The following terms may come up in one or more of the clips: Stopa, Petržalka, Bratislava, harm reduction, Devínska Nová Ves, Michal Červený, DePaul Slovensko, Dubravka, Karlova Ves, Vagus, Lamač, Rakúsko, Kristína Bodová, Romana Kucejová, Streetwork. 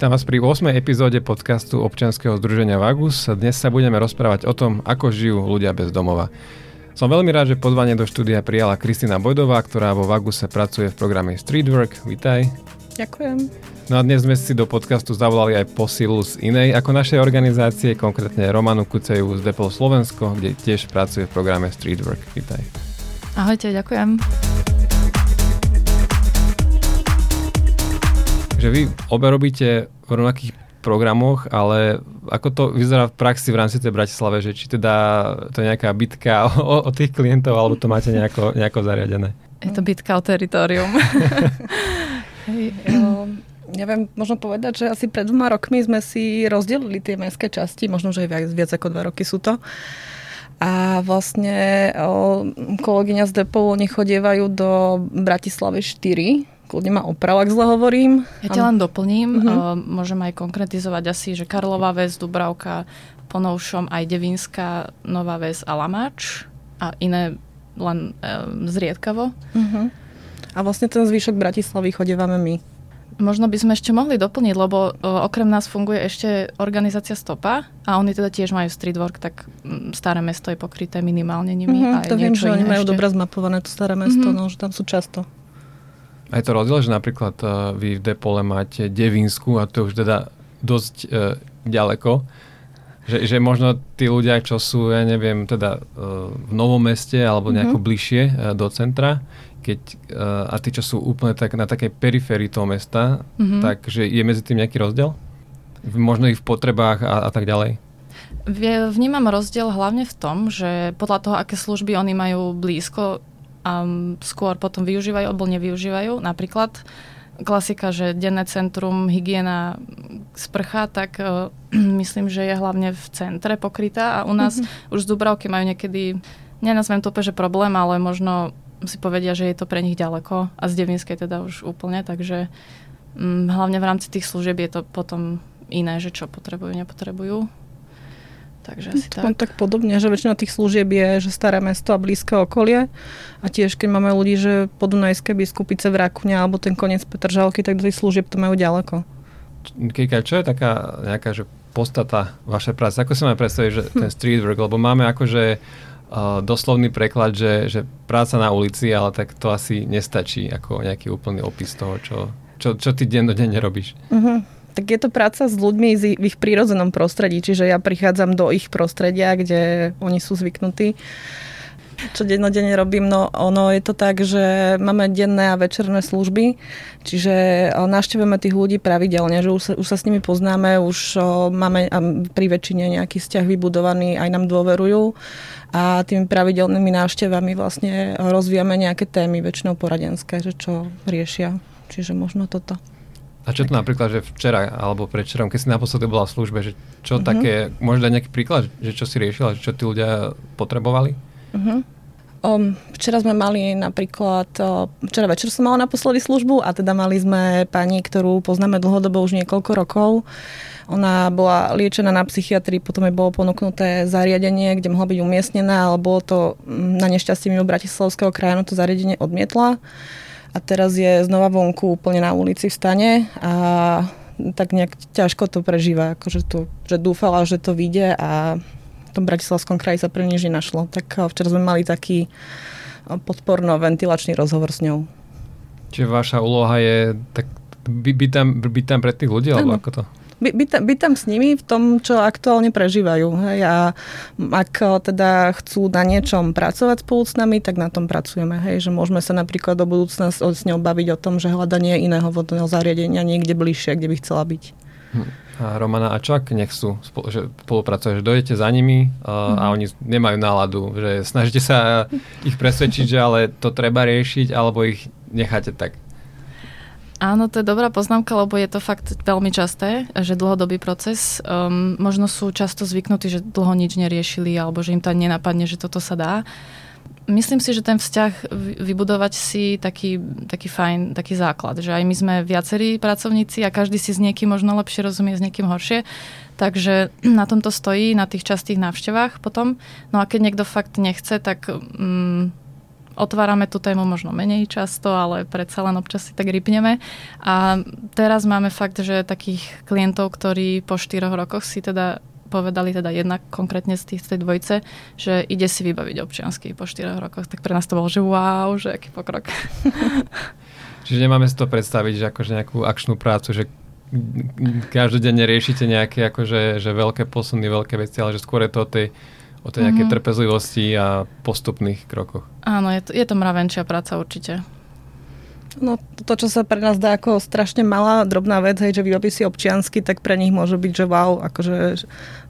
Vítam vás pri 8. epizóde podcastu občianskeho združenia Vagus. Dnes sa budeme rozprávať o tom, ako žijú ľudia bez domova. Som veľmi rád, že pozvanie do štúdia prijala Kristína Bodová, ktorá vo Vaguse pracuje v programe Streetwork. Vítaj. Ďakujem. No a dnes sme si do podcastu zavolali aj posilu z inej ako našej organizácie, konkrétne Romanu Kucejovú z DePaul Slovensko, kde tiež pracuje v programe Streetwork. Vítaj. Ahojte, ďakujem. Že vy obe robíte v rovnakých programoch, ale ako to vyzerá v praxi v rámci tej Bratislave, že či teda to je nejaká bitka o tých klientov, alebo to máte nejako zariadené? Je to bitka o teritorium. Hej, neviem, možno povedať, že asi pred 2 rokmi sme si rozdelili tie mestské časti, možno, že aj viac ako 2 roky sú to. A vlastne kolegyňa z DePaulu nechodievajú do Bratislavy 4, kľudne ma oprav, ak zle hovorím. Ja ťa len doplním, môžem aj konkretizovať asi, že Karlova Ves, Dubravka, ponovšom aj Devínska Nová Ves a Lamač a iné len zriedkavo. A vlastne ten zvyšok Bratislavy chodievame my. Možno by sme ešte mohli doplniť, lebo okrem nás funguje ešte organizácia Stopa a oni teda tiež majú streetwork, tak staré mesto je pokryté minimálne nimi. A to viem, že oni majú dobre zmapované to staré mesto, no, že tam sú často. A je to rozdiel, že napríklad vy v DePaule máte Devínsku a to už teda dosť ďaleko. Že možno tí ľudia, čo sú, ja neviem, teda v Novom meste alebo nejako bližšie do centra, a tí, čo sú úplne tak na takej periférii toho mesta, takže je medzi tým nejaký rozdiel? Možno ich v potrebách a tak ďalej? Vnímam rozdiel hlavne v tom, že podľa toho, aké služby oni majú blízko, a skôr potom využívajú alebo nevyužívajú. Napríklad klasika, že denné centrum, hygiena, sprcha, tak myslím, že je hlavne v centre pokrytá a u nás už z Dubravky majú niekedy, nenazvem to úplne, že problém, ale možno si povedia, že je to pre nich ďaleko a z Devínskej teda už úplne, takže hlavne v rámci tých služieb je to potom iné, že čo potrebujú, nepotrebujú. Takže asi tak. Tak podobne, že väčšina tých služieb je, že staré mesto a blízke okolie. A tiež, keď máme ľudí, že podunajské Biskupice v Rakúne alebo ten koniec Petržalky, tak do tých služieb to majú ďaleko. Kejka, čo je taká nejaká, že podstata vašej práce? Ako si máme predstaviť, že ten streetwork? Lebo máme akože doslovný preklad, že práca na ulici, ale tak to asi nestačí ako nejaký úplný opis toho, čo ty dennodenne robíš. Tak je to práca s ľuďmi v ich prírodzenom prostredí, čiže ja prichádzam do ich prostredia, kde oni sú zvyknutí. Čo dennodenne robím, no ono je to tak, že máme denné a večerné služby, čiže navštevujeme tých ľudí pravidelne, že už sa s nimi poznáme, už máme pri väčšine nejaký vzťah vybudovaný, aj nám dôverujú a tými pravidelnými návštevami vlastne rozvíjame nejaké témy, väčšinou poradenské, že čo riešia, čiže možno toto. A čo to napríklad, že včera alebo predvčerom, keď si naposledy bola v službe, že čo také, môžeš dať nejaký príklad, že čo si riešila, že čo tí ľudia potrebovali? Včera sme mali napríklad, včera večer som mala naposledy službu a teda mali sme pani, ktorú poznáme dlhodobo už niekoľko rokov. Ona bola liečená na psychiatrii, potom jej bolo ponúknuté zariadenie, kde mohla byť umiestnená, ale bolo to na nešťastie mimo Bratislavského kraja, to zariadenie odmietla. A teraz je znova vonku, úplne na ulici v stane a tak nejak ťažko to prežíva, akože že dúfala, že to vyjde a v tom Bratislavskom kraji sa pre nič nenašlo. Tak včera sme mali taký podporno-ventilačný rozhovor s ňou. Čiže vaša úloha je tak byť tam pre tých ľudí, alebo ako to? Byť tam s nimi v tom, čo aktuálne prežívajú. Hej? A ak teda chcú na niečom pracovať spolu s nami, tak na tom pracujeme. Hej? Že môžeme sa napríklad do budúcna s ňou baviť o tom, že hľadanie iného vodného zariadenia niekde bližšie, kde by chcela byť. A Romana, a čo ak nechcú spolupracovať? Že dojdete za nimi a oni nemajú náladu. Že snažíte sa ich presvedčiť, že ale to treba riešiť, alebo ich necháte tak? Áno, to je dobrá poznámka, lebo je to fakt veľmi časté, že dlhodobý proces. Možno sú často zvyknutí, že dlho nič neriešili, alebo že im to nenapadne, že toto sa dá. Myslím si, že ten vzťah vybudovať si taký fajn, taký základ, že aj my sme viacerí pracovníci a každý si s niekým možno lepšie rozumie, s niekým horšie. Takže na tomto stojí, na tých častých návštevách potom. No a keď niekto fakt nechce, tak otvárame tú tému možno menej často, ale predsa len občas si tak rypneme. A teraz máme fakt, že takých klientov, ktorí po 4 rokoch si teda povedali, teda jedna konkrétne z tej dvojice, že ide si vybaviť občiansky po 4 rokoch. Tak pre nás to bolo, že wow, že aký pokrok. Čiže nemáme si to predstaviť, že akože nejakú akčnú prácu, že každodenne riešite nejaké akože, že veľké posuny, veľké veci, ale že skôr je to o tej nejakej trpezlivosti a postupných krokoch. Áno, je to mravenčia práca určite. No to, čo sa pre nás dá ako strašne malá, drobná vec, hej, že vybaví si občiansky, tak pre nich môže byť, že wow, akože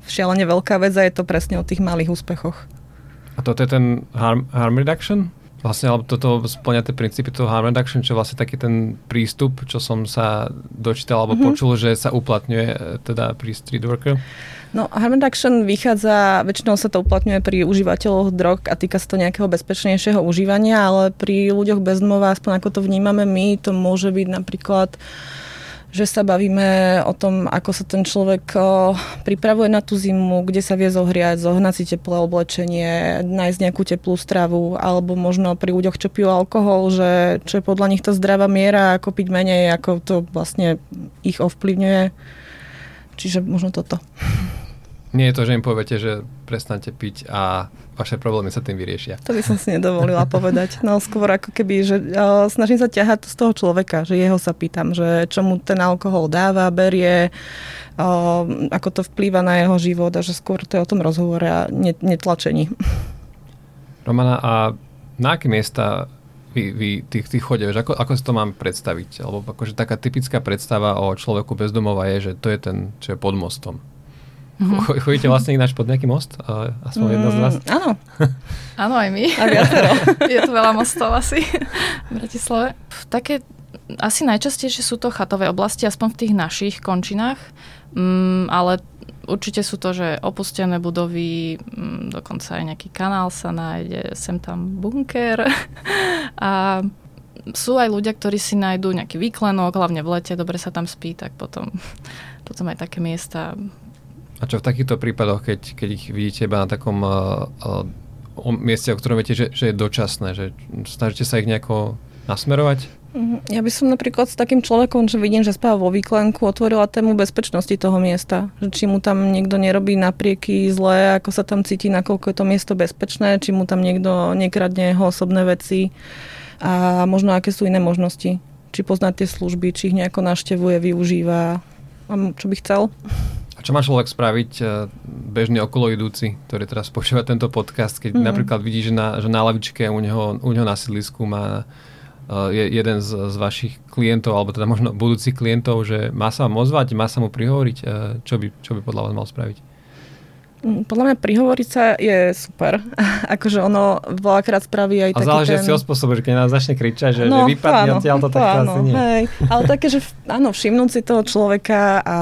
šialene veľká vec a je to presne o tých malých úspechoch. A toto je ten harm reduction? Vlastne, alebo toto spĺňa tie princípy toho harm reduction, čo vlastne taký ten prístup, čo som sa dočítal alebo počul, že sa uplatňuje teda pri street worker. No, harm reduction vychádza, väčšinou sa to uplatňuje pri užívateľoch drog a týka sa to nejakého bezpečnejšieho užívania, ale pri ľuďoch bez domova, aspoň ako to vnímame my, to môže byť napríklad, že sa bavíme o tom, ako sa ten človek pripravuje na tú zimu, kde sa vie zohriať, zohnať si teplé oblečenie, nájsť nejakú teplú stravu, alebo možno pri ľuďoch, čo pijú alkohol, že čo je podľa nich tá zdravá miera, ako piť menej, ako to vlastne ich ovplyvňuje. Čiže možno toto. Nie je to, že im poviete, že prestanete piť a vaše problémy sa tým vyriešia. To by som si nedovolila povedať. No skôr ako keby, že snažím sa ťahať z toho človeka, že jeho sa pýtam, že čo mu ten alkohol dáva, berie, ako to vplýva na jeho život a že skôr to je o tom rozhovore a netlačení. Romana, a na aké miesta vy chodíš? Ako si to mám predstaviť? Alebo akože taká typická predstava o človeku bez domova je, že to je ten, čo je pod mostom. Chodíte vlastne ináč pod nejaký most? Aspoň jedna z vás? Áno. Áno, aj my. A viacero. Je tu veľa mostov asi v Bratislave. Také asi najčastejšie sú to chatové oblasti, aspoň v tých našich končinách. Ale určite sú to, že opustené budovy, dokonca aj nejaký kanál sa nájde, sem tam bunker. A sú aj ľudia, ktorí si nájdú nejaký výklenok, hlavne v lete, dobre sa tam spí, tak potom aj také miesta. A čo v takýchto prípadoch, keď ich vidíte iba na takom mieste, o ktorom viete, že je dočasné, že snažíte sa ich nejako nasmerovať? Ja by som napríklad s takým človekom, že vidím, že spáva vo výklenku, otvorila tému bezpečnosti toho miesta. Že či mu tam niekto nerobí naprieky zlé, ako sa tam cíti, nakoľko je to miesto bezpečné, či mu tam niekto nekradne jeho osobné veci a možno aké sú iné možnosti. Či pozná tie služby, či ich nejako navštevuje, využíva a čo by chcel. A čo má človek spraviť bežný okoloidúci, ktorý teraz počúva tento podcast, keď napríklad vidí, že na lavičke u neho na sídlisku má jeden z vašich klientov, alebo teda možno budúcich klientov, že má sa vám ozvať, má sa mu prihovoriť, čo by podľa vás mal spraviť? Podľa mňa prihovoriť sa je super. Akože ono veľakrát spraví aj a taký ten... A záleží si o spôsob, že keď nás začne kričať, že vypadne odtiaľ to, tak to asi nie. Hej. Ale také, že áno, všimnúť si toho človeka a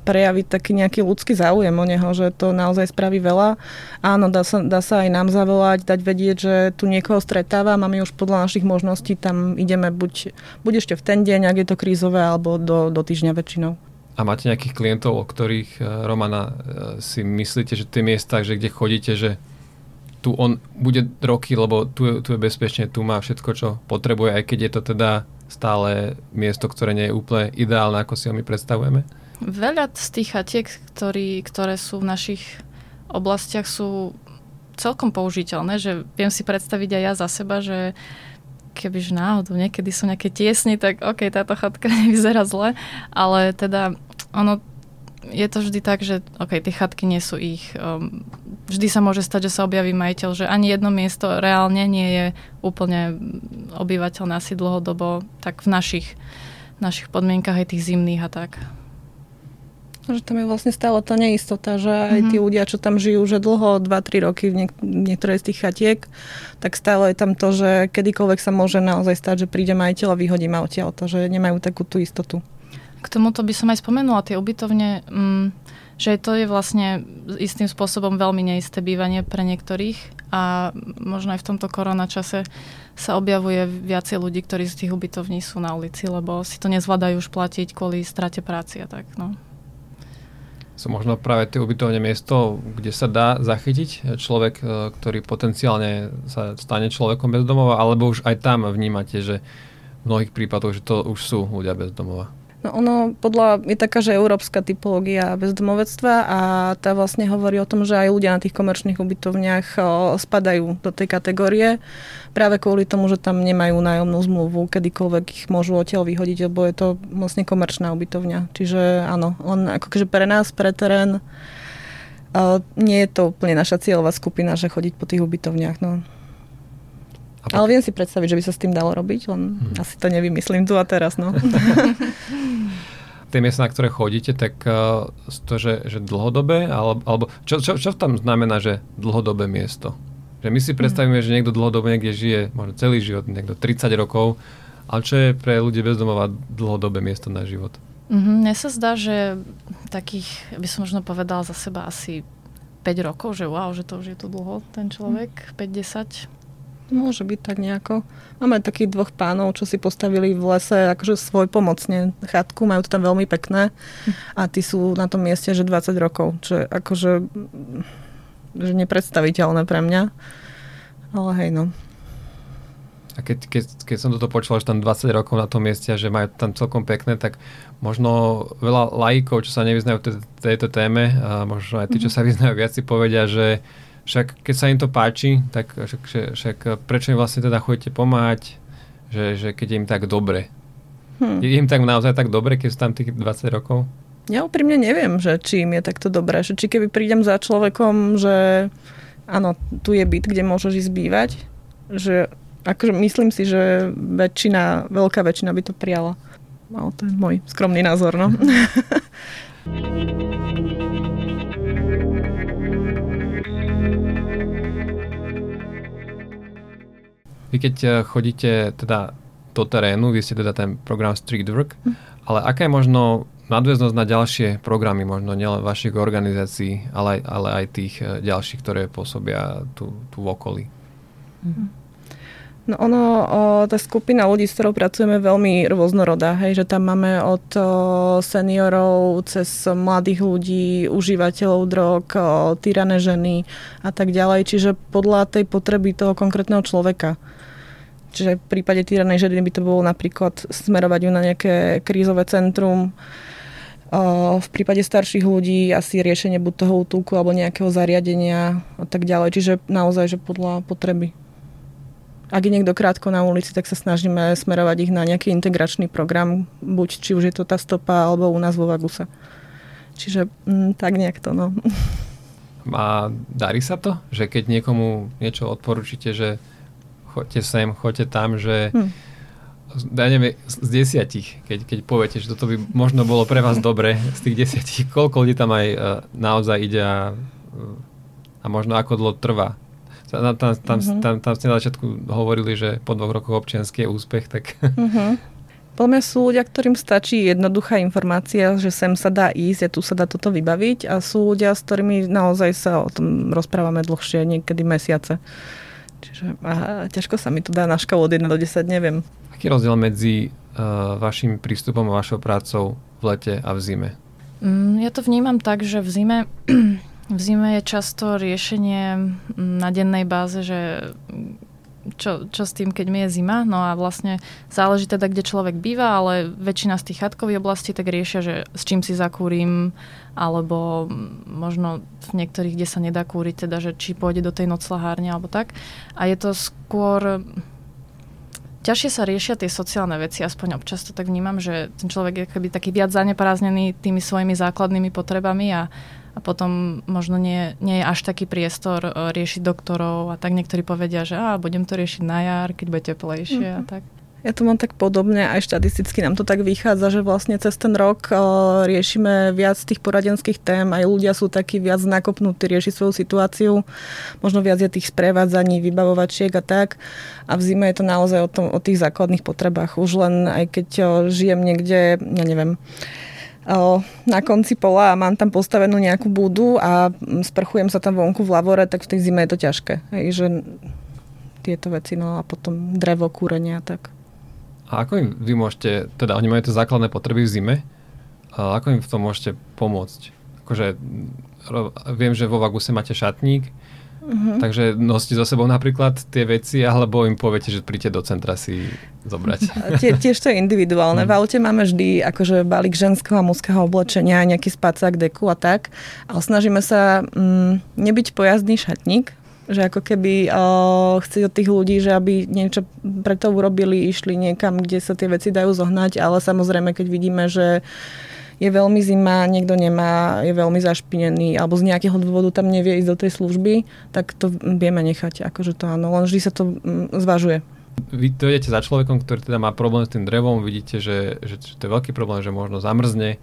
prejaviť taký nejaký ľudský záujem o neho, že to naozaj spraví veľa. Áno, dá sa aj nám zavolať, dať vedieť, že tu niekoho stretáva, máme už podľa našich možností, tam ideme buď ešte v ten deň, ak je to krízové, alebo do týždňa väčšinou. A máte nejakých klientov, o ktorých, Romana, si myslíte, že tie miesta, že kde chodíte, že tu on bude roky, lebo tu je bezpečne, tu má všetko, čo potrebuje, aj keď je to teda stále miesto, ktoré nie je úplne ideálne, ako si ho my predstavujeme? Veľa z tých chatiek, ktoré sú v našich oblastiach, sú celkom použiteľné, že viem si predstaviť aj ja za seba, že kebyže náhodou niekedy sú nejaké tiesni, tak okej, táto chatka nevyzerá zle, ale teda ono je to vždy tak, že okej, tie chatky nie sú ich. Vždy sa môže stať, že sa objaví majiteľ, že ani jedno miesto reálne nie je úplne obyvateľné asi dlhodobo, tak v našich podmienkach aj tých zimných a tak. Že tam je vlastne stále tá neistota, že aj tí ľudia, čo tam žijú, že dlho, 2-3 roky v niektorej z tých chatiek, tak stále je tam to, že kedykoľvek sa môže naozaj stať, že príde majiteľ a vyhodí ma odtiaľ, že nemajú takú tú istotu. K tomuto by som aj spomenula tie ubytovne, že to je vlastne istým spôsobom veľmi neisté bývanie pre niektorých a možno aj v tomto koronačase sa objavuje viacej ľudí, ktorí z tých ubytovní sú na ulici, lebo si to nezvládajú už platiť kvôli strate práce a tak, no. sú možno práve tie ubytovné miesto, kde sa dá zachytiť človek, ktorý potenciálne sa stane človekom bez domova, alebo už aj tam vnímate, že v mnohých prípadoch, že to už sú ľudia bez domova? No ono podľa je taká, že európska typológia bezdomovectva a tá vlastne hovorí o tom, že aj ľudia na tých komerčných ubytovniach spadajú do tej kategórie práve kvôli tomu, že tam nemajú nájomnú zmluvu, kedykoľvek ich môžu odtiaľ vyhodiť, lebo je to vlastne komerčná ubytovňa. Čiže áno, len akože pre nás, pre terén nie je to úplne naša cieľová skupina, že chodiť po tých ubytovniach, no. Ale viem si predstaviť, že by sa s tým dalo robiť, len asi to nevymyslím tu a teraz, no. Tie miesta, na ktoré chodíte, tak to, že dlhodobé, alebo čo tam znamená, že dlhodobé miesto? Že my si predstavíme, že niekto dlhodobo niekde žije, možno celý život, niekto 30 rokov, ale čo je pre ľudí bezdomová dlhodobé miesto na život? Mne sa zdá, že takých, by som možno povedala za seba, asi 5 rokov, že wow, že to už je tu dlho, ten človek, 5-10. Môže byť tak nejako. Máme takých dvoch pánov, čo si postavili v lese akože svojpomocne chatku, majú to tam veľmi pekné a tí sú na tom mieste, že 20 rokov, čo je akože že nepredstaviteľné pre mňa. Ale hej, no. A keď som toto počula, že tam 20 rokov na tom mieste, že majú tam celkom pekné, tak možno veľa laikov, čo sa nevyznajú v tejto téme, a možno aj tí, čo sa vyznajú viac, si povedia, že však keď sa im to páči, tak však prečo im vlastne teda chodíte pomáhať, že keď je im tak dobre. Je im tak naozaj tak dobre, keď sú tam tých 20 rokov? Ja úprimne neviem, že či im je takto dobré. Či keby prídem za človekom, že áno, tu je byt, kde môžeš ísť bývať, že akože myslím si, že veľká väčšina by to prijala. Ale to je môj skromný názor, no. Vy keď chodíte teda do terénu, vy ste teda ten program Street Work, ale aká je možno nadväznosť na ďalšie programy, možno nielen vašich organizácií, ale aj tých ďalších, ktoré pôsobia tu v okolí? No ono, tá skupina ľudí, s ktorou pracujeme, veľmi rôznorodá, hej, že tam máme od seniorov cez mladých ľudí, užívateľov drog, týrané ženy a tak ďalej, čiže podľa tej potreby toho konkrétneho človeka. Čiže v prípade týranej ženy by to bolo napríklad smerovať ju na nejaké krízové centrum. V prípade starších ľudí asi riešenie buď toho útulku alebo nejakého zariadenia a tak ďalej. Čiže naozaj, že podľa potreby. Ak je niekto krátko na ulici, tak sa snažíme smerovať ich na nejaký integračný program, buď či už je to tá Stopa, alebo u nás vo Vaguse. Čiže tak nejak to, no. A darí sa to? Že keď niekomu niečo odporúčite, že choďte sem, choďte tam, že z 10, keď poviete, že toto by možno bolo pre vás dobre, z tých 10, koľko ľudí tam aj naozaj ide a možno ako dlho trvá? Tam ste na začiatku hovorili, že po 2 rokoch občiansky je úspech, tak... Podľa mňa sú ľudia, ktorým stačí jednoduchá informácia, že sem sa dá ísť a tu sa dá toto vybaviť, a sú ľudia, s ktorými naozaj sa o tom rozprávame dlhšie, niekedy mesiace. Čiže ťažko sa mi to dá na škálu od 1 do 10, neviem. Aký je rozdiel medzi vašim prístupom a vašou prácou v lete a v zime? Ja to vnímam tak, že v zime je často riešenie na dennej báze, že čo s tým, keď mi je zima. No a vlastne záleží teda, kde človek býva, ale väčšina z tých chatkových oblastí tak riešia, že s čím si zakúrim, alebo možno v niektorých, kde sa nedá kúriť, teda, že či pôjde do tej noclahárne alebo tak. A je to skôr... Ťažšie sa riešia tie sociálne veci, aspoň občas to tak vnímam, že ten človek je akoby taký viac zanepráznený tými svojimi základnými potrebami a potom možno nie je až taký priestor riešiť doktorov a tak niektorí povedia, že budem to riešiť na jar, keď bude teplejšie a tak. Ja to mám tak podobne, aj štatisticky nám to tak vychádza, že vlastne cez ten rok riešime viac tých poradenských tém, aj ľudia sú takí viac nakopnutí riešiť svoju situáciu, možno viac je tých sprevádzaní, vybavovačiek a tak. A v zime je to naozaj o tých základných potrebách. Už len aj keď žijem niekde, ja neviem, na konci pola a mám tam postavenú nejakú budu a sprchujem sa tam vonku v lavore, tak v tej zime je to ťažké. Hej, že tieto veci, no a potom drevo, kúrenie a tak. A ako im vy môžete, teda oni majú to základné potreby v zime, a ako im v tom môžete pomôcť? akože viem, že vo Vaguse máte šatník, takže nosíte so sebou napríklad tie veci, alebo im poviete, že príďte do centra si zobrať. Tiež to je individuálne. V aute máme vždy akože balík ženského a mužského oblečenia, nejaký spacák, deku a tak. Ale snažíme sa nebyť pojazdný šatník, že ako keby chci od tých ľudí, že aby niečo preto urobili, išli niekam, kde sa tie veci dajú zohnať, ale samozrejme, keď vidíme, že je veľmi zima, niekto nemá, je veľmi zašpinený, alebo z nejakého dôvodu tam nevie ísť do tej služby, tak to vieme nechať, akože to áno, len vždy sa to zvažuje. Vy to idete za človekom, ktorý teda má problém s tým drevom, vidíte, že to je veľký problém, že možno zamrzne,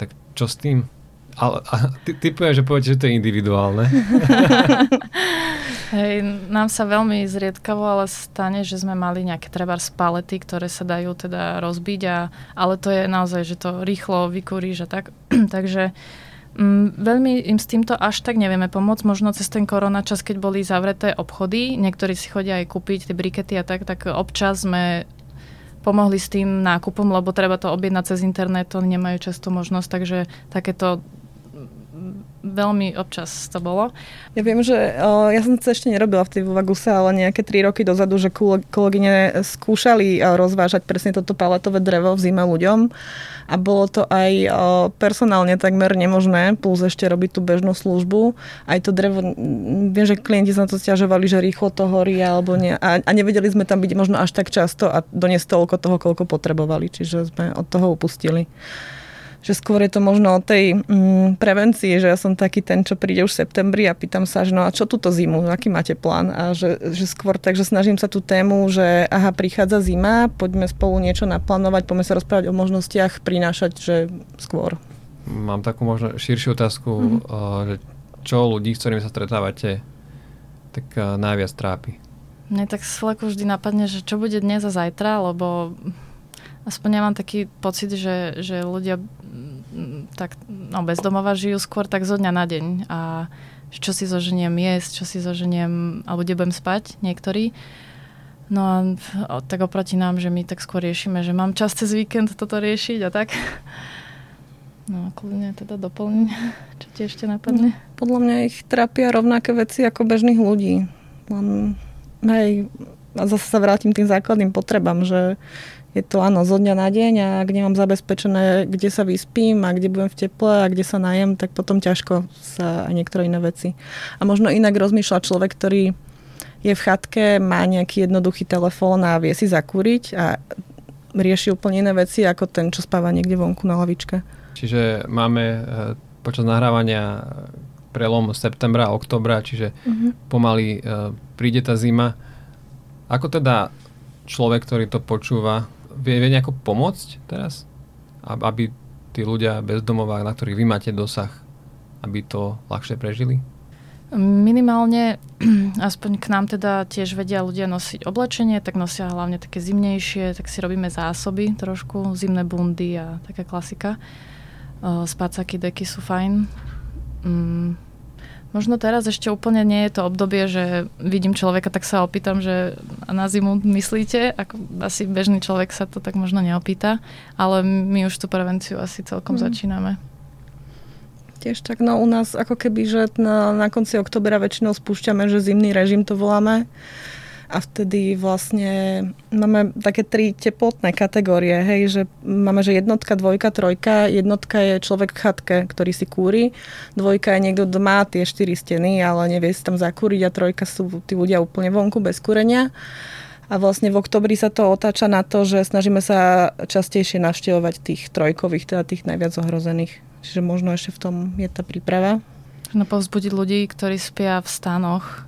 tak čo s tým? A typujem, že poviete, že to je individuálne. Hej, nám sa veľmi zriedkavo ale stane, že sme mali nejaké trebárs palety, ktoré sa dajú teda rozbiť, ale to je naozaj, že to rýchlo vykúriš a tak. Takže veľmi im s týmto až tak nevieme pomôcť. Možno cez ten koronačas, keď boli zavreté obchody, niektorí si chodia aj kúpiť tie brikety a tak občas sme pomohli s tým nákupom, lebo treba to objednať cez internet, to nemajú často možnosť, takže takéto veľmi občas to bolo. Ja viem, že ja som sa ešte nerobila v tej Vaguse, ale nejaké 3 roky dozadu, že kolegyne skúšali rozvážať presne toto paletové drevo v zime ľuďom a bolo to aj personálne takmer nemožné, plus ešte robiť tú bežnú službu. Aj to drevo, viem, že klienti sa na to sťažovali, že rýchlo to horí alebo nie, a nevedeli sme tam byť možno až tak často a doniesť toľko toho, koľko potrebovali, čiže sme od toho upustili. Že skôr je to možno o tej prevencii, že ja som taký ten, čo príde už v septembri a pýtam sa, že no a čo túto zimu, aký máte plán? A že skôr takže snažím sa tú tému, že aha, prichádza zima, poďme spolu niečo naplánovať, poďme sa rozprávať o možnostiach, prinášať, že skôr. Mám takú možno širšiu otázku, že čo ľudí, s ktorými sa stretávate, tak najviac trápi? Mne tak sleku vždy napadne, že čo bude dnes a zajtra, lebo aspoň ja mám taký pocit, že ľudia tak bezdomova žijú skôr tak zo dňa na deň a čo si zoženiem jesť, čo si zoženiem alebo kde budem spať, niektorí. No a tak oproti nám, že my tak skôr riešime, že mám čas cez víkend toto riešiť a tak. No a kľudne teda doplniť, čo ti ešte napadne. Podľa mňa ich trápia rovnaké veci ako bežných ľudí. A zase sa vrátim tým základným potrebám, že je to áno, zo dňa na deň a ak nemám zabezpečené, kde sa vyspím a kde budem v teple a kde sa najem, tak potom ťažko sa aj niektoré iné veci. A možno inak rozmýšľa človek, ktorý je v chatke, má nejaký jednoduchý telefón a vie si zakúriť a rieši úplne iné veci ako ten, čo spáva niekde vonku na lavičke. Čiže máme počas nahrávania prelom septembra a októbra, čiže pomaly príde tá zima. Ako teda človek, ktorý to počúva, vie nejako pomôcť teraz? Aby tí ľudia bezdomová, na ktorých vy máte dosah, aby to ľahšie prežili? Minimálne, aspoň k nám teda tiež vedia ľudia nosiť oblečenie, tak nosia hlavne také zimnejšie, tak si robíme zásoby trošku, zimné bundy a taká klasika. Spacáky, deky sú fajn. Možno teraz ešte úplne nie je to obdobie, že vidím človeka, tak sa opýtam, že na zimu myslíte? Ako asi bežný človek sa to tak možno neopýta, ale my už tú prevenciu asi celkom začíname. Tiež tak, no u nás ako keby, že na konci októbra väčšinou spúšťame, že zimný režim to voláme. A vtedy vlastne máme také 3 teplotné kategórie, hej, že máme, že jednotka, dvojka, trojka. Jednotka je človek v chatke, ktorý si kúri. Dvojka je niekto, kto má tie 4 steny, ale nevie si tam zakúriť a trojka sú tí ľudia úplne vonku bez kúrenia. A vlastne v októbri sa to otáča na to, že snažíme sa častejšie navštevovať tých trojkových, teda tých najviac ohrozených. Čiže možno ešte v tom je tá príprava. No povzbudiť ľudí, ktorí spia v stanoch,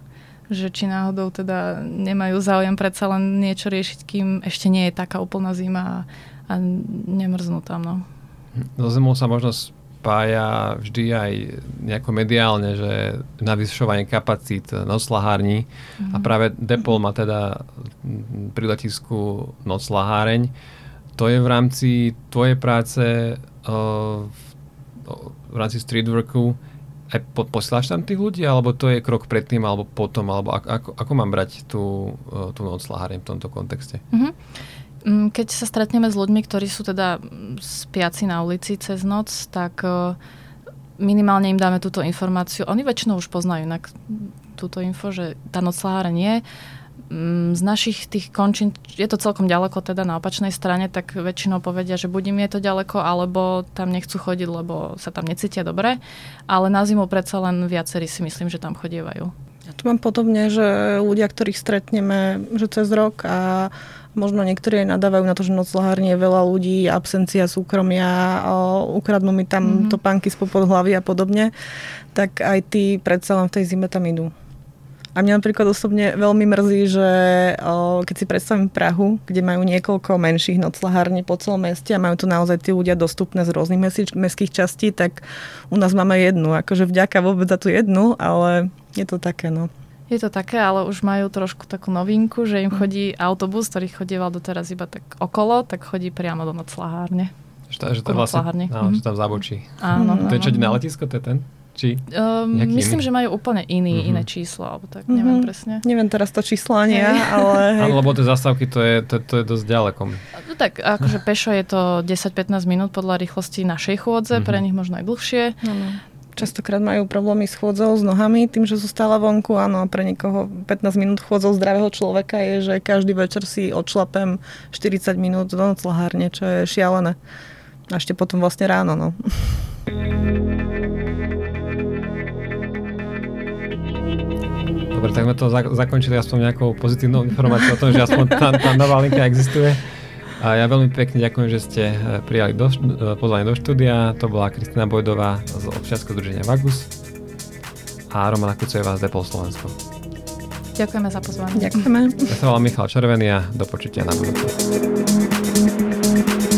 že či náhodou teda nemajú záujem predsa len niečo riešiť, kým ešte nie je taká úplná zima a nemrznú tam. No. So zimou sa možno spája vždy aj nejako mediálne, že na vyšovanie kapacít noclahární a práve DePaul má teda pri letisku noclaháreň. To je v rámci tvojej práce, v rámci streetworku. A posláš tam tých ľudí, alebo to je krok predtým, alebo potom, alebo ako mám brať tú noclaháreň v tomto kontexte? Keď sa stretneme s ľuďmi, ktorí sú teda spiaci na ulici cez noc, tak minimálne im dáme túto informáciu. Oni väčšinou už poznajú inak túto info, že tá nocľaháreň je. Z našich tých končín, je to celkom ďaleko, teda na opačnej strane, tak väčšinou povedia, že buď im je to ďaleko, alebo tam nechcú chodiť, lebo sa tam necítia dobre. Ale na zimu predsa len viacerí si myslím, že tam chodievajú. Ja tu mám podobne, že ľudia, ktorých stretneme že cez rok a možno niektorí aj nadávajú na to, že nocľahárne je veľa ľudí, absencia súkromia, ukradnú mi tam topánky spod hlavy a podobne, tak aj tí predsa len v tej zime tam idú. A mňa napríklad osobne veľmi mrzí, že keď si predstavím Prahu, kde majú niekoľko menších nocľahární po celom meste a majú to naozaj tí ľudia dostupné z rôznych mestských častí, tak u nás máme jednu. Akože vďaka vôbec za tú jednu, ale je to také, no. Je to také, ale už majú trošku takú novinku, že im chodí autobus, ktorý chodieval doteraz iba tak okolo, tak chodí priamo do nocľahárne. Že to vlastne, áno, že tam zabočí. Áno, áno. To je čo na letisko, to je ten? Či myslím, že majú úplne iné číslo, alebo tak, neviem presne. Neviem teraz to číslo ani ja, ale... Áno, lebo tie zastávky, to je dosť ďaleko. No tak, akože pešo je to 10-15 minút podľa rýchlosti našej chôdze, pre nich možno aj dlhšie. Ano. Častokrát majú problémy s chôdzou, s nohami, tým, že sú stále vonku. Áno, a pre niekoho 15 minút chôdzou zdravého človeka je, že každý večer si odšlapem 40 minút do nocľahárne, čo je šialené. A ešte potom vlastne ráno, no. Dobre, tak sme to zakončili aspoň nejakou pozitívnou informáciou o tom, že aspoň tá nová linka existuje. A ja veľmi pekne ďakujem, že ste prijali pozvanie do štúdia. To bola Kristína Bodová z občianskeho združenia Vagus a Romana Kucejová z DePaul Slovensko. Ďakujeme za pozvanie. Ďakujeme. Ja som Michal Červený a do počutia na budúce.